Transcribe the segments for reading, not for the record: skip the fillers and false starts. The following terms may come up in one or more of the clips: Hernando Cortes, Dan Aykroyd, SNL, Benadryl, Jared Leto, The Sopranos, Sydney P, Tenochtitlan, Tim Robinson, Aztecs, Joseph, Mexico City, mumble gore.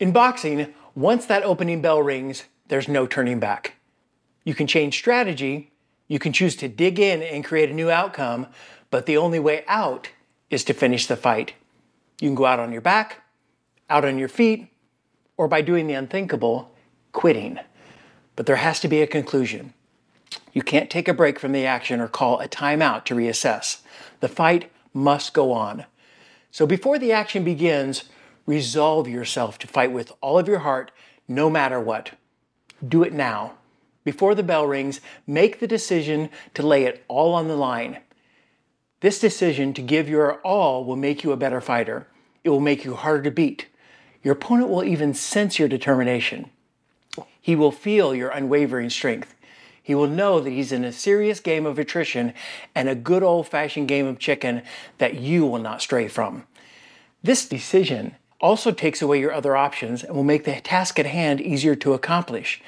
In boxing, once that opening bell rings, there's no turning back. You can change strategy, you can choose to dig in and create a new outcome, but the only way out is to finish the fight. You can go out on your back, out on your feet, or by doing the unthinkable, quitting. But there has to be a conclusion. You can't take a break from the action or call a timeout to reassess. The fight must go on. So before the action begins, resolve yourself to fight with all of your heart, no matter what. Do it now. Before the bell rings, make the decision to lay it all on the line. This decision to give your all will make you a better fighter. It will make you harder to beat. Your opponent will even sense your determination. He will feel your unwavering strength. He will know that he's in a serious game of attrition and a good old-fashioned game of chicken that you will not stray from. This decision also takes away your other options and will make the task at hand easier to accomplish.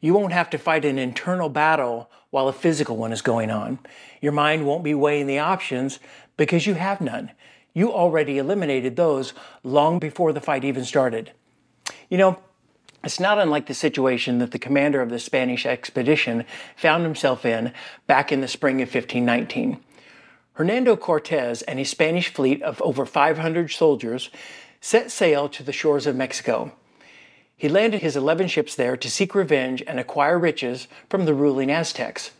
You won't have to fight an internal battle while a physical one is going on. Your mind won't be weighing the options because you have none. You already eliminated those long before the fight even started. You know, it's not unlike the situation that the commander of the Spanish expedition found himself in back in the spring of 1519. Hernando Cortes and his Spanish fleet of over 500 soldiers set sail to the shores of Mexico. He landed his 11 ships there to seek revenge and acquire riches from the ruling Aztecs.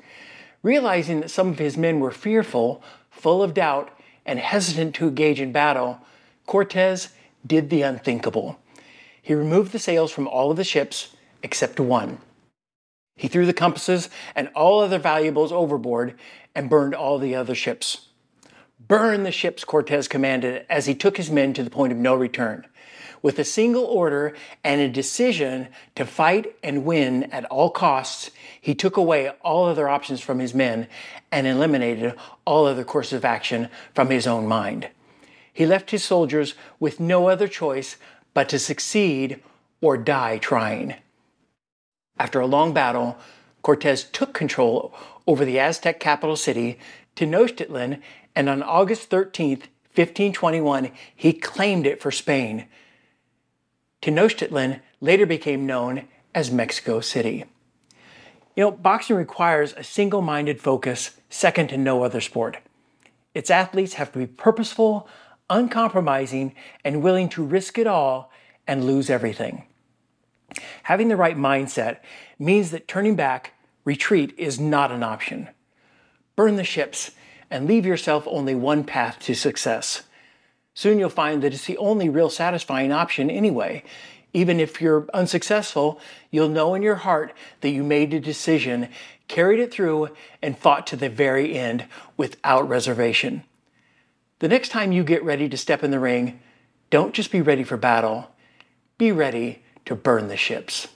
Realizing that some of his men were fearful, full of doubt, and hesitant to engage in battle, Cortes did the unthinkable. He removed the sails from all of the ships except one. He threw the compasses and all other valuables overboard and burned all the other ships. "Burn the ships," Cortes commanded as he took his men to the point of no return. With a single order and a decision to fight and win at all costs, he took away all other options from his men and eliminated all other courses of action from his own mind. He left his soldiers with no other choice but to succeed or die trying. After a long battle, Cortes took control over the Aztec capital city, Tenochtitlan, and on August 13th, 1521, he claimed it for Spain. Tenochtitlan later became known as Mexico City. You know, boxing requires a single-minded focus, second to no other sport. Its athletes have to be purposeful, uncompromising, and willing to risk it all and lose everything. Having the right mindset means that turning back, retreat, is not an option. Burn the ships and leave yourself only one path to success. Soon you'll find that it's the only real satisfying option anyway. Even if you're unsuccessful, you'll know in your heart that you made a decision, carried it through, and fought to the very end without reservation. The next time you get ready to step in the ring, don't just be ready for battle. Be ready to burn the ships.